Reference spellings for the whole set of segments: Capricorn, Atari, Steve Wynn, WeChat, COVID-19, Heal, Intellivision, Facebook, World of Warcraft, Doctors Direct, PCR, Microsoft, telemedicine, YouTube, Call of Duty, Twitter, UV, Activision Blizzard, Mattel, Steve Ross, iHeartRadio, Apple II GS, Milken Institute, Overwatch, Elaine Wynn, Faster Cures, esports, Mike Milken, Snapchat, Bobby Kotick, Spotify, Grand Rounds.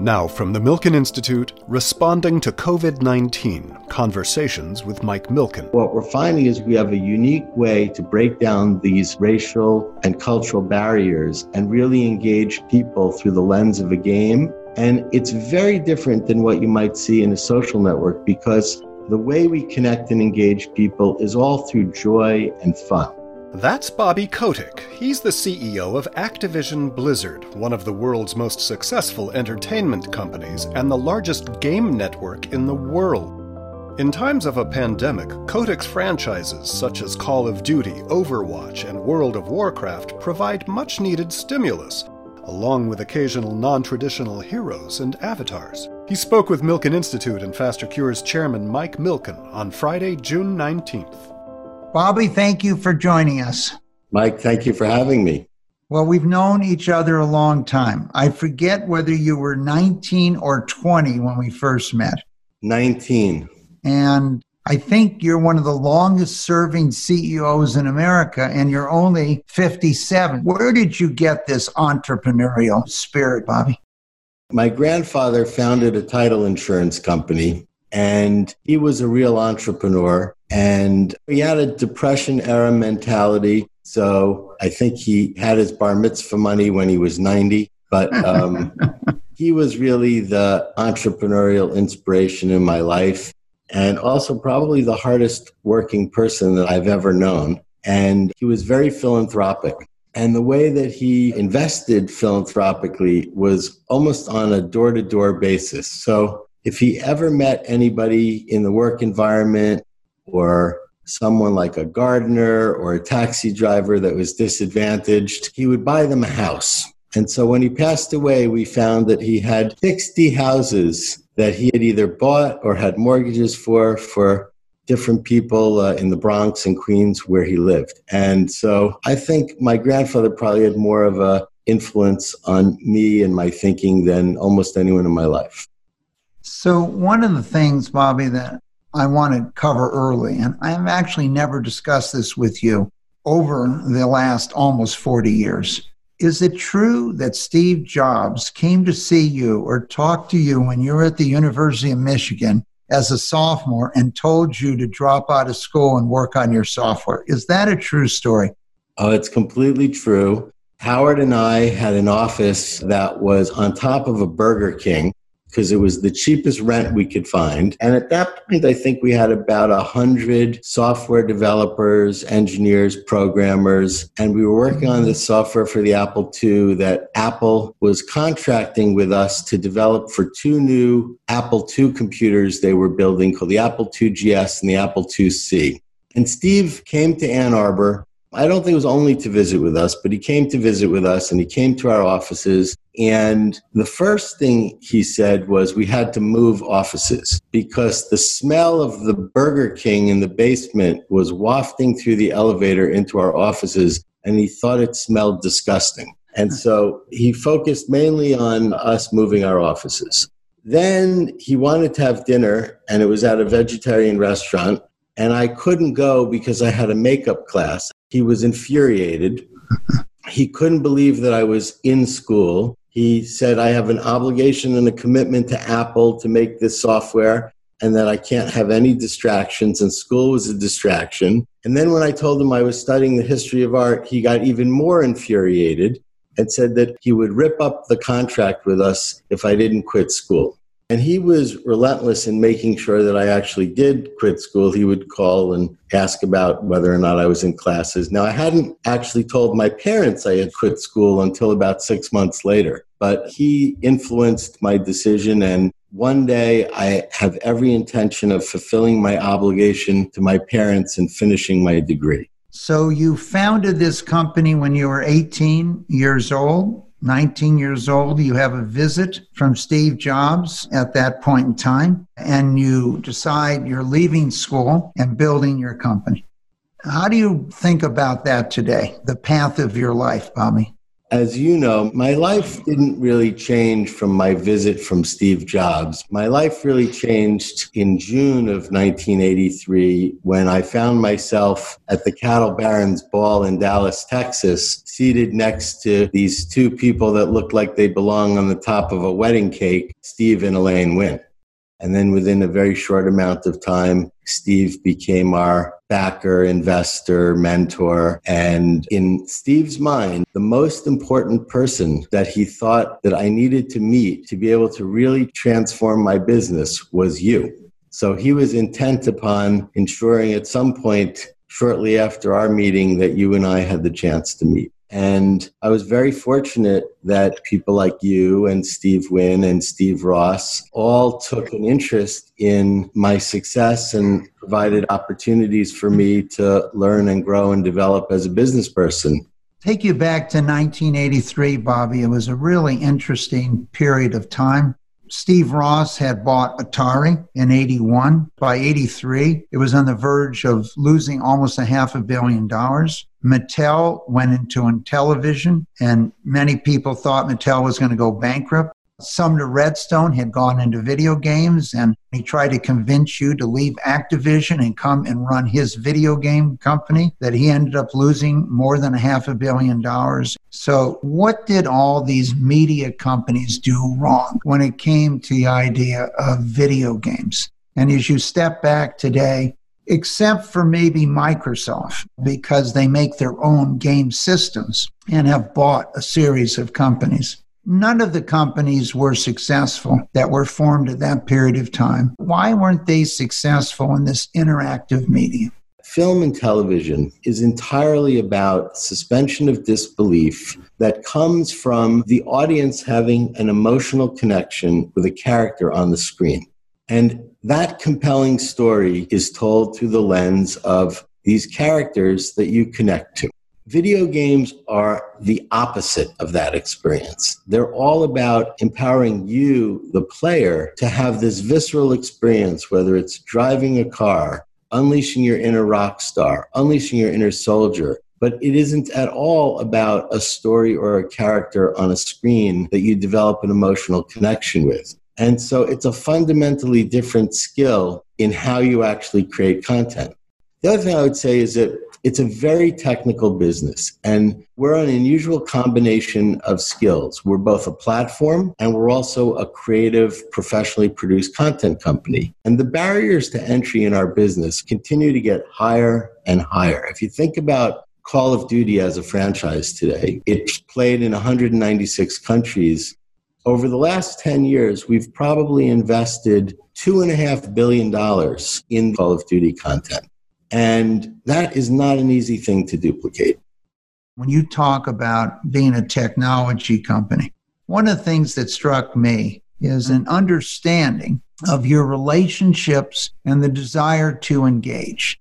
Now from the Milken Institute, responding to COVID-19, conversations with Mike Milken. What we're finding is we have a unique way to break down these racial and cultural barriers and really engage people through the lens of a game. And it's very different than what you might see in a social network, because the way we connect and engage people is all through joy and fun. That's Bobby Kotick. He's the CEO of Activision Blizzard, one of the world's most successful entertainment companies and the largest game network in the world. In times of a pandemic, Kotick's franchises such as Call of Duty, Overwatch, and World of Warcraft provide much-needed stimulus, along with occasional non-traditional heroes and avatars. He spoke with Milken Institute and Faster Cures chairman Mike Milken on Friday, June 19th. Bobby, thank you for joining us. Mike, thank you for having me. Well, we've known each other a long time. I forget whether you were 19 or 20 when we first met. 19. And I think you're one of the longest serving CEOs in America, and you're only 57. Where did you get this entrepreneurial spirit, Bobby? My grandfather founded a title insurance company, and he was a real entrepreneur. And he had a Depression-era mentality, so I think he had his bar mitzvah money when he was 90. But he was really the entrepreneurial inspiration in my life, and also probably the hardest working person that I've ever known. And he was very philanthropic. And the way that he invested philanthropically was almost on a door-to-door basis. So if he ever met anybody in the work environment, or someone like a gardener or a taxi driver that was disadvantaged, he would buy them a house. And so when he passed away, we found that he had 60 houses that he had either bought or had mortgages for different people in the Bronx and Queens where he lived. And so I think my grandfather probably had more of an influence on me and my thinking than almost anyone in my life. So one of the things, Bobby, that I want to cover early, and I've actually never discussed this with you over the last almost 40 years. Is it true that Steve Jobs came to see you or talk to you when you were at the University of Michigan as a sophomore and told you to drop out of school and work on your software? Is that a true story? Oh, it's completely true. Howard and I had an office that was on top of a Burger King, because it was the cheapest rent we could find. And at that point, I think we had about 100 software developers, engineers, programmers, and we were working on this software for the Apple II that Apple was contracting with us to develop for two new Apple II computers they were building called the Apple II GS and the Apple II C. And Steve came to Ann Arbor. I don't think it was only to visit with us, but he came to visit with us and he came to our offices. And the first thing he said was we had to move offices because the smell of the Burger King in the basement was wafting through the elevator into our offices, and he thought it smelled disgusting. And so he focused mainly on us moving our offices. Then he wanted to have dinner, and it was at a vegetarian restaurant, and I couldn't go because I had a makeup class. He was infuriated. He couldn't believe that I was in school. He said, I have an obligation and a commitment to Apple to make this software and that I can't have any distractions, and school was a distraction. And then when I told him I was studying the history of art, he got even more infuriated and said that he would rip up the contract with us if I didn't quit school. And he was relentless in making sure that I actually did quit school. He would call and ask about whether or not I was in classes. Now, I hadn't actually told my parents I had quit school until about 6 months later, but he influenced my decision. And one day I have every intention of fulfilling my obligation to my parents and finishing my degree. So you founded this company when you were 18 years old. 19 years old, you have a visit from Steve Jobs at that point in time, and you decide you're leaving school and building your company. How do you think about that today, the path of your life, Bobby? As you know, my life didn't really change from my visit from Steve Jobs. My life really changed in June of 1983 when I found myself at the Cattle Barons Ball in Dallas, Texas, seated next to these two people that looked like they belong on the top of a wedding cake, Steve and Elaine Wynn. And then within a very short amount of time, Steve became our backer, investor, mentor. And in Steve's mind, the most important person that he thought that I needed to meet to be able to really transform my business was you. So he was intent upon ensuring at some point shortly after our meeting that you and I had the chance to meet. And I was very fortunate that people like you and Steve Wynn and Steve Ross all took an interest in my success and provided opportunities for me to learn and grow and develop as a business person. Take you back to 1983, Bobby. It was a really interesting period of time. Steve Ross had bought Atari in 81. By 83, it was on the verge of losing almost $500 million. Mattel went into Intellivision, and many people thought Mattel was going to go bankrupt. Sumner Redstone had gone into video games, and he tried to convince you to leave Activision and come and run his video game company, that he ended up losing more than $500 million. So what did all these media companies do wrong when it came to the idea of video games? And as you step back today, except for maybe Microsoft, because they make their own game systems and have bought a series of companies, none of the companies were successful that were formed at that period of time. Why weren't they successful in this interactive medium? Film and television is entirely about suspension of disbelief that comes from the audience having an emotional connection with a character on the screen. And that compelling story is told through the lens of these characters that you connect to. Video games are the opposite of that experience. They're all about empowering you, the player, to have this visceral experience, whether it's driving a car, unleashing your inner rock star, unleashing your inner soldier. But it isn't at all about a story or a character on a screen that you develop an emotional connection with. And so it's a fundamentally different skill in how you actually create content. The other thing I would say is that it's a very technical business, and we're an unusual combination of skills. We're both a platform, and we're also a creative, professionally produced content company. And the barriers to entry in our business continue to get higher and higher. If you think about Call of Duty as a franchise today, it's played in 196 countries. Over the last 10 years, we've probably invested $2.5 billion in Call of Duty content. And that is not an easy thing to duplicate. When you talk about being a technology company, one of the things that struck me is an understanding of your relationships and the desire to engage.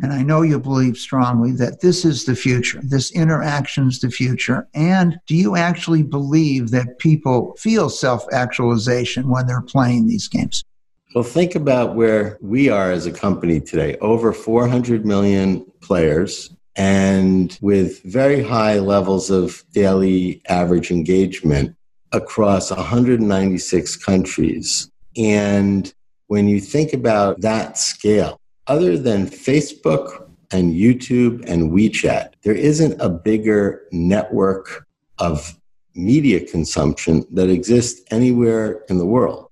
And I know you believe strongly that this is the future, this interaction is the future. And do you actually believe that people feel self-actualization when they're playing these games? Well, think about where we are as a company today. Over 400 million players and with very high levels of daily average engagement across 196 countries. And when you think about that scale, other than Facebook and YouTube and WeChat, there isn't a bigger network of media consumption that exists anywhere in the world.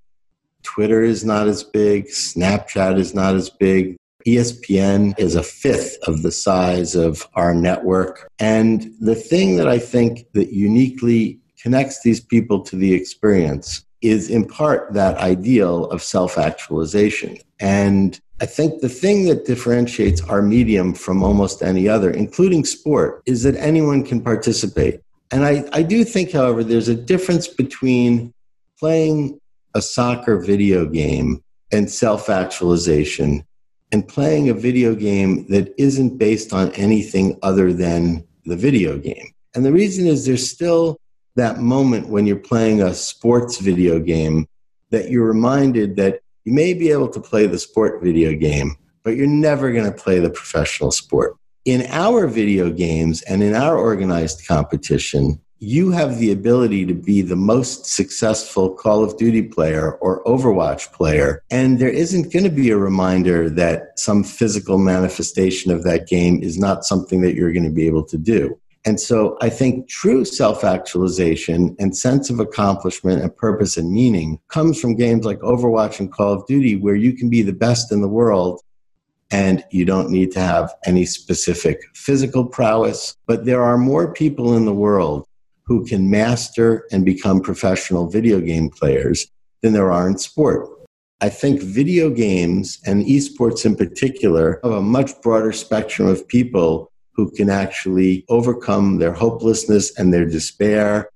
Twitter is not as big. Snapchat is not as big. ESPN is a fifth of the size of our network. And the thing that I think that uniquely connects these people to the experience is in part that ideal of self-actualization. And I think the thing that differentiates our medium from almost any other, including sport, is that anyone can participate. And I do think, however, there's a difference between playing a soccer video game and self-actualization and playing a video game that isn't based on anything other than the video game. And the reason is there's still that moment when you're playing a sports video game that you're reminded that you may be able to play the sport video game, but you're never going to play the professional sport. In our video games and in our organized competition, you have the ability to be the most successful Call of Duty player or Overwatch player. And there isn't going to be a reminder that some physical manifestation of that game is not something that you're going to be able to do. And so I think true self-actualization and sense of accomplishment and purpose and meaning comes from games like Overwatch and Call of Duty, where you can be the best in the world and you don't need to have any specific physical prowess. But there are more people in the world who can master and become professional video game players than there are in sport. I think video games and esports in particular have a much broader spectrum of people who can actually overcome their hopelessness and their despair,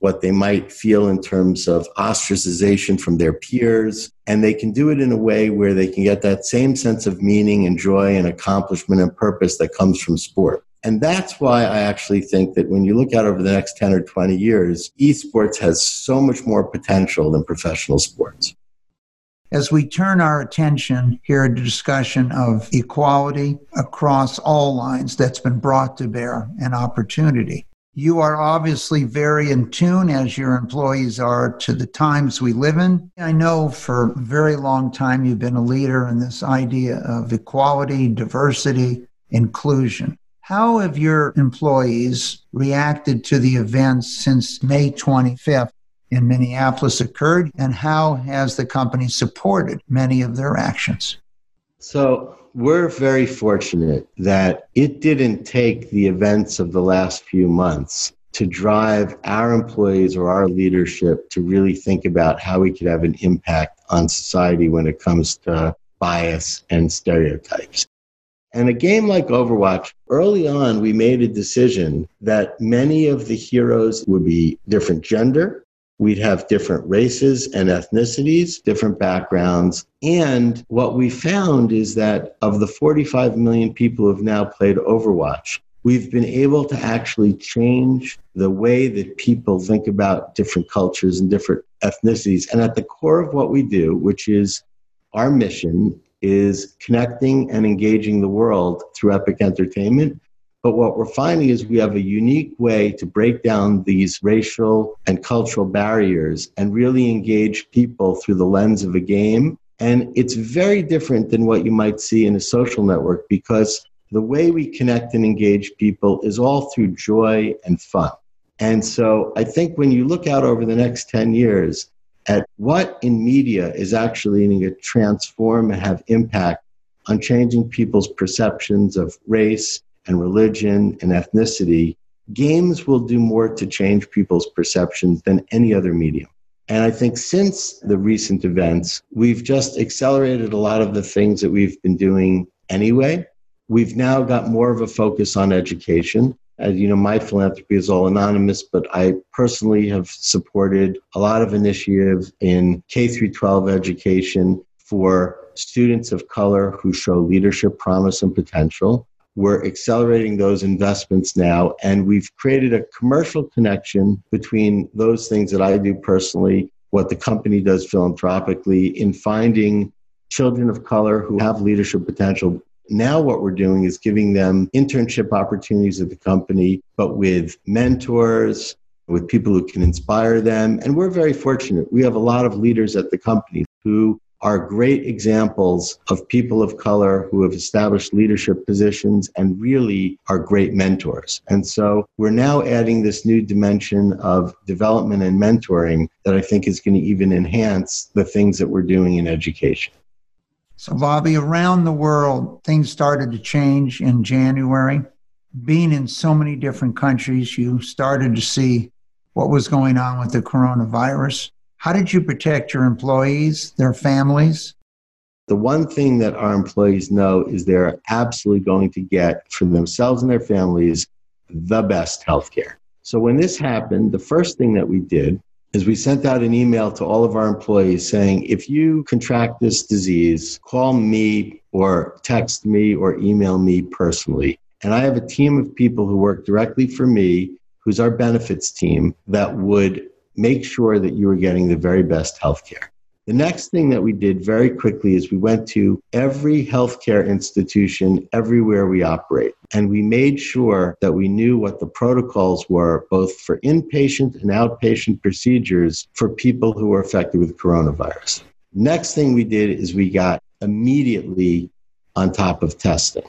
what they might feel in terms of ostracization from their peers. And they can do it in a way where they can get that same sense of meaning and joy and accomplishment and purpose that comes from sport. And that's why I actually think that when you look out over the next 10 or 20 years, esports has so much more potential than professional sports. As we turn our attention here to discussion of equality across all lines that's been brought to bear and opportunity, you are obviously very in tune, as your employees are, to the times we live in. I know for a very long time you've been a leader in this idea of equality, diversity, inclusion. How have your employees reacted to the events since May 25th in Minneapolis occurred, and how has the company supported many of their actions? So we're very fortunate that it didn't take the events of the last few months to drive our employees or our leadership to really think about how we could have an impact on society when it comes to bias and stereotypes. And a game like Overwatch, early on, we made a decision that many of the heroes would be different gender. We'd have different races and ethnicities, different backgrounds. And what we found is that of the 45 million people who have now played Overwatch, we've been able to actually change the way that people think about different cultures and different ethnicities. And at the core of what we do, which is our mission, is connecting and engaging the world through epic entertainment. But what we're finding is we have a unique way to break down these racial and cultural barriers and really engage people through the lens of a game. And it's very different than what you might see in a social network, because the way we connect and engage people is all through joy and fun. And so I think when you look out over the next 10 years, at what in media is actually going to transform and have impact on changing people's perceptions of race and religion and ethnicity, games will do more to change people's perceptions than any other medium. And I think since the recent events, we've just accelerated a lot of the things that we've been doing anyway. We've now got more of a focus on education. As you know, my philanthropy is all anonymous, but I personally have supported a lot of initiatives in K-12 education for students of color who show leadership, promise, and potential. We're accelerating those investments now, and we've created a commercial connection between those things that I do personally, what the company does philanthropically, in finding children of color who have leadership potential. Now what we're doing is giving them internship opportunities at the company, but with mentors, with people who can inspire them. And we're very fortunate. We have a lot of leaders at the company who are great examples of people of color who have established leadership positions and really are great mentors. And so we're now adding this new dimension of development and mentoring that I think is going to even enhance the things that we're doing in education. So, Bobby, around the world, things started to change in January. Being in so many different countries, you started to see what was going on with the coronavirus. How did you protect your employees, their families? The one thing that our employees know is they're absolutely going to get for themselves and their families the best healthcare. So when this happened, the first thing that we did is we sent out an email to all of our employees saying, if you contract this disease, call me or text me or email me personally. And I have a team of people who work directly for me, who's our benefits team, that would make sure that you are getting the very best healthcare. The next thing that we did very quickly is we went to every healthcare institution everywhere we operate, and we made sure that we knew what the protocols were, both for inpatient and outpatient procedures for people who were affected with coronavirus. Next thing we did is we got immediately on top of testing.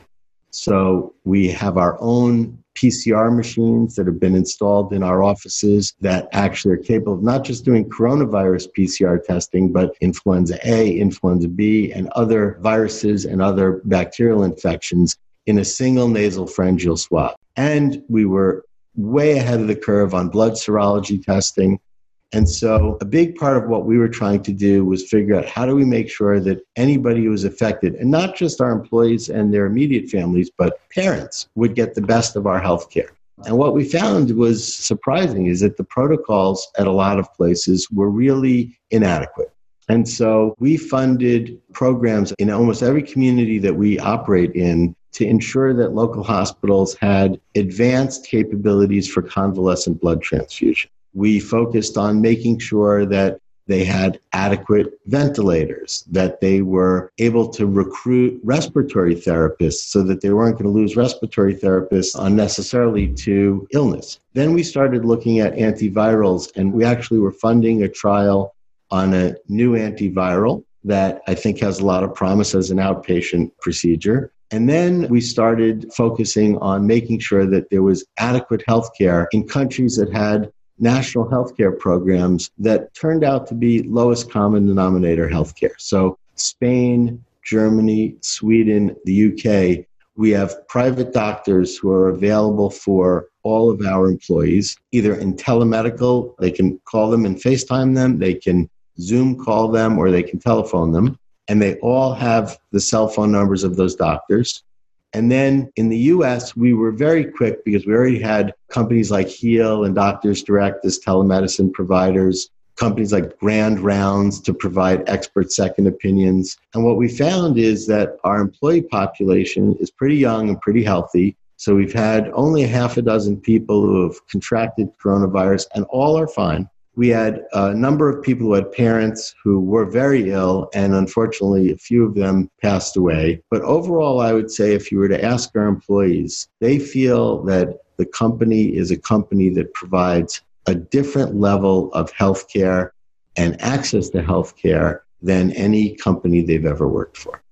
So we have our own PCR machines that have been installed in our offices that actually are capable of not just doing coronavirus PCR testing, but influenza A, influenza B, and other viruses and other bacterial infections in a single nasal pharyngeal swab. And we were way ahead of the curve on blood serology testing. And so a big part of what we were trying to do was figure out how do we make sure that anybody who was affected, and not just our employees and their immediate families, but parents would get the best of our healthcare. And what we found was surprising is that the protocols at a lot of places were really inadequate. And so we funded programs in almost every community that we operate in to ensure that local hospitals had advanced capabilities for convalescent blood transfusion. We focused on making sure that they had adequate ventilators, that they were able to recruit respiratory therapists so that they weren't going to lose respiratory therapists unnecessarily to illness. Then we started looking at antivirals, and we actually were funding a trial on a new antiviral that I think has a lot of promise as an outpatient procedure. And then we started focusing on making sure that there was adequate healthcare in countries that had national healthcare programs that turned out to be lowest common denominator healthcare. So Spain, Germany, Sweden, the UK, we have private doctors who are available for all of our employees, either in telemedical, they can call them and FaceTime them, they can Zoom call them, or they can telephone them. And they all have the cell phone numbers of those doctors. And then in the U.S., we were very quick because we already had companies like Heal and Doctors Direct as telemedicine providers, companies like Grand Rounds to provide expert second opinions. And what we found is that our employee population is pretty young and pretty healthy. So we've had only a half a dozen people who have contracted coronavirus, and all are fine. We had a number of people who had parents who were very ill, and unfortunately, a few of them passed away. But overall, I would say if you were to ask our employees, they feel that the company is a company that provides a different level of healthcare and access to healthcare than any company they've ever worked for.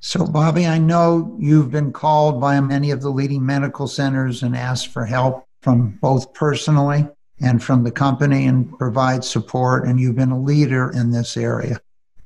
So, Bobby, I know you've been called by many of the leading medical centers and asked for help from both personally and from the company and provide support, and you've been a leader in this area.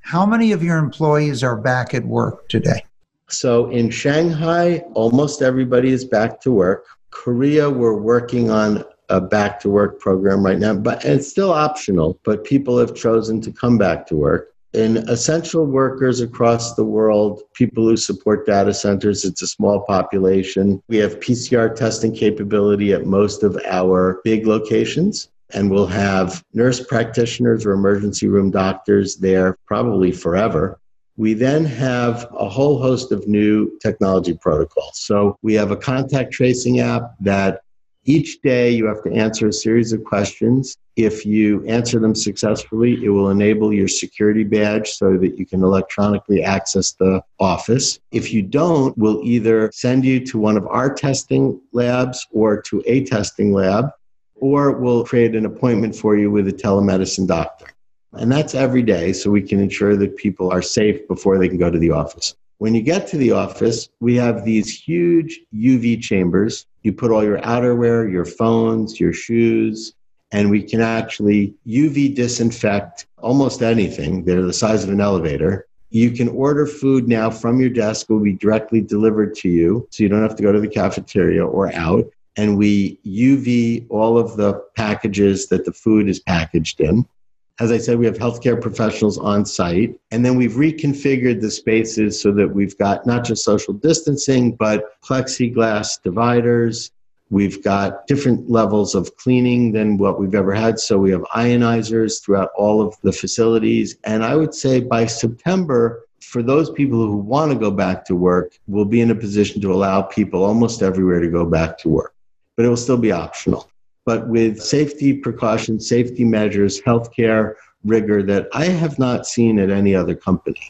How many of your employees are back at work today? So in Shanghai, almost everybody is back to work. Korea, we're working on a back to work program right now, but it's still optional, but people have chosen to come back to work. In essential workers across the world, people who support data centers, it's a small population. We have PCR testing capability at most of our big locations, and we'll have nurse practitioners or emergency room doctors there probably forever. We then have a whole host of new technology protocols. So we have a contact tracing app that each day you have to answer a series of questions. If you answer them successfully, it will enable your security badge so that you can electronically access the office. If you don't, we'll either send you to one of our testing labs or to a testing lab, or we'll create an appointment for you with a telemedicine doctor. And that's every day, so we can ensure that people are safe before they can go to the office. When you get to the office, we have these huge UV chambers. You put all your outerwear, your phones, your shoes, and we can actually UV disinfect almost anything. They're the size of an elevator. You can order food now from your desk. It will be directly delivered to you, so you don't have to go to the cafeteria or out. And we UV all of the packages that the food is packaged in. As I said, we have healthcare professionals on site, and then we've reconfigured the spaces so that we've got not just social distancing, but plexiglass dividers. We've got different levels of cleaning than what we've ever had. So we have ionizers throughout all of the facilities. And I would say by September, for those people who want to go back to work, we'll be in a position to allow people almost everywhere to go back to work, but it will still be optional. But with safety precautions, safety measures, healthcare rigor that I have not seen at any other company.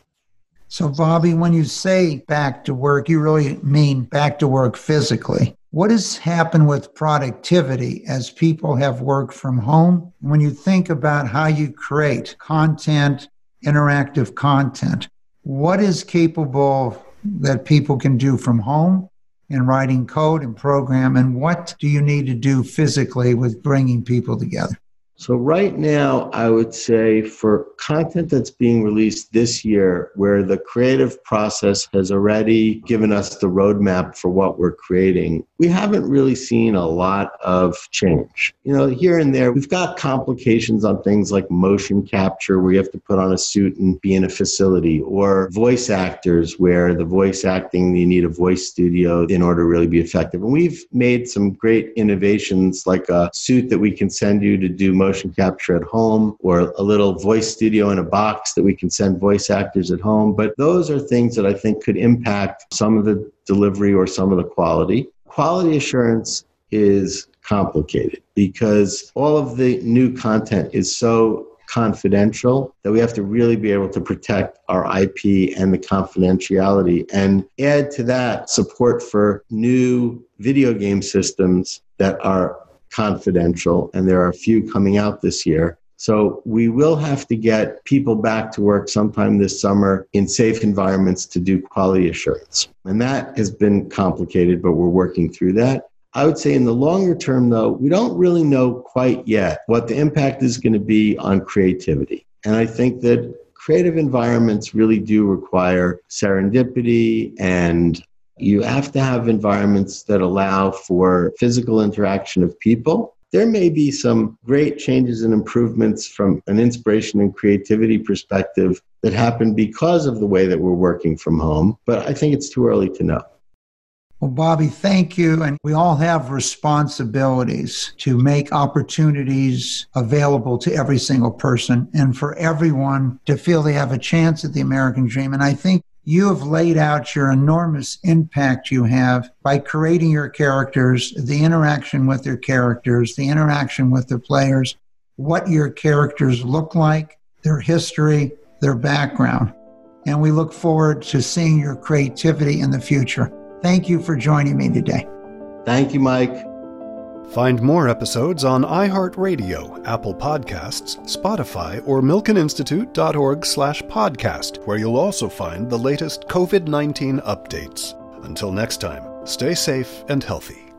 So, Bobby, when you say back to work, you really mean back to work physically. What has happened with productivity as people have worked from home? When you think about how you create content, interactive content, what is capable that people can do from home in writing code and program, and what do you need to do physically with bringing people together? So right now, I would say for content that's being released this year, where the creative process has already given us the roadmap for what we're creating, we haven't really seen a lot of change. You know, here and there, we've got complications on things like motion capture, where you have to put on a suit and be in a facility, or voice actors, where the voice acting, you need a voice studio in order to really be effective. And we've made some great innovations, like a suit that we can send you to do motion capture at home, or a little voice studio in a box that we can send voice actors at home. But those are things that I think could impact some of the delivery or some of the quality. Quality assurance is complicated because all of the new content is so confidential that we have to really be able to protect our IP and the confidentiality, and add to that support for new video game systems that are confidential, and there are a few coming out this year. So we will have to get people back to work sometime this summer in safe environments to do quality assurance. And that has been complicated, but we're working through that. I would say in the longer term, though, we don't really know quite yet what the impact is going to be on creativity. And I think that creative environments really do require serendipity, and you have to have environments that allow for physical interaction of people. There may be some great changes and improvements from an inspiration and creativity perspective that happen because of the way that we're working from home, but I think it's too early to know. Well, Bobby, thank you. And we all have responsibilities to make opportunities available to every single person and for everyone to feel they have a chance at the American dream. And I think you have laid out your enormous impact you have by creating your characters, the interaction with their characters, the interaction with their players, what your characters look like, their history, their background. And we look forward to seeing your creativity in the future. Thank you for joining me today. Thank you, Mike. Find more episodes on iHeartRadio, Apple Podcasts, Spotify, or milkeninstitute.org/podcast, where you'll also find the latest COVID-19 updates. Until next time, stay safe and healthy.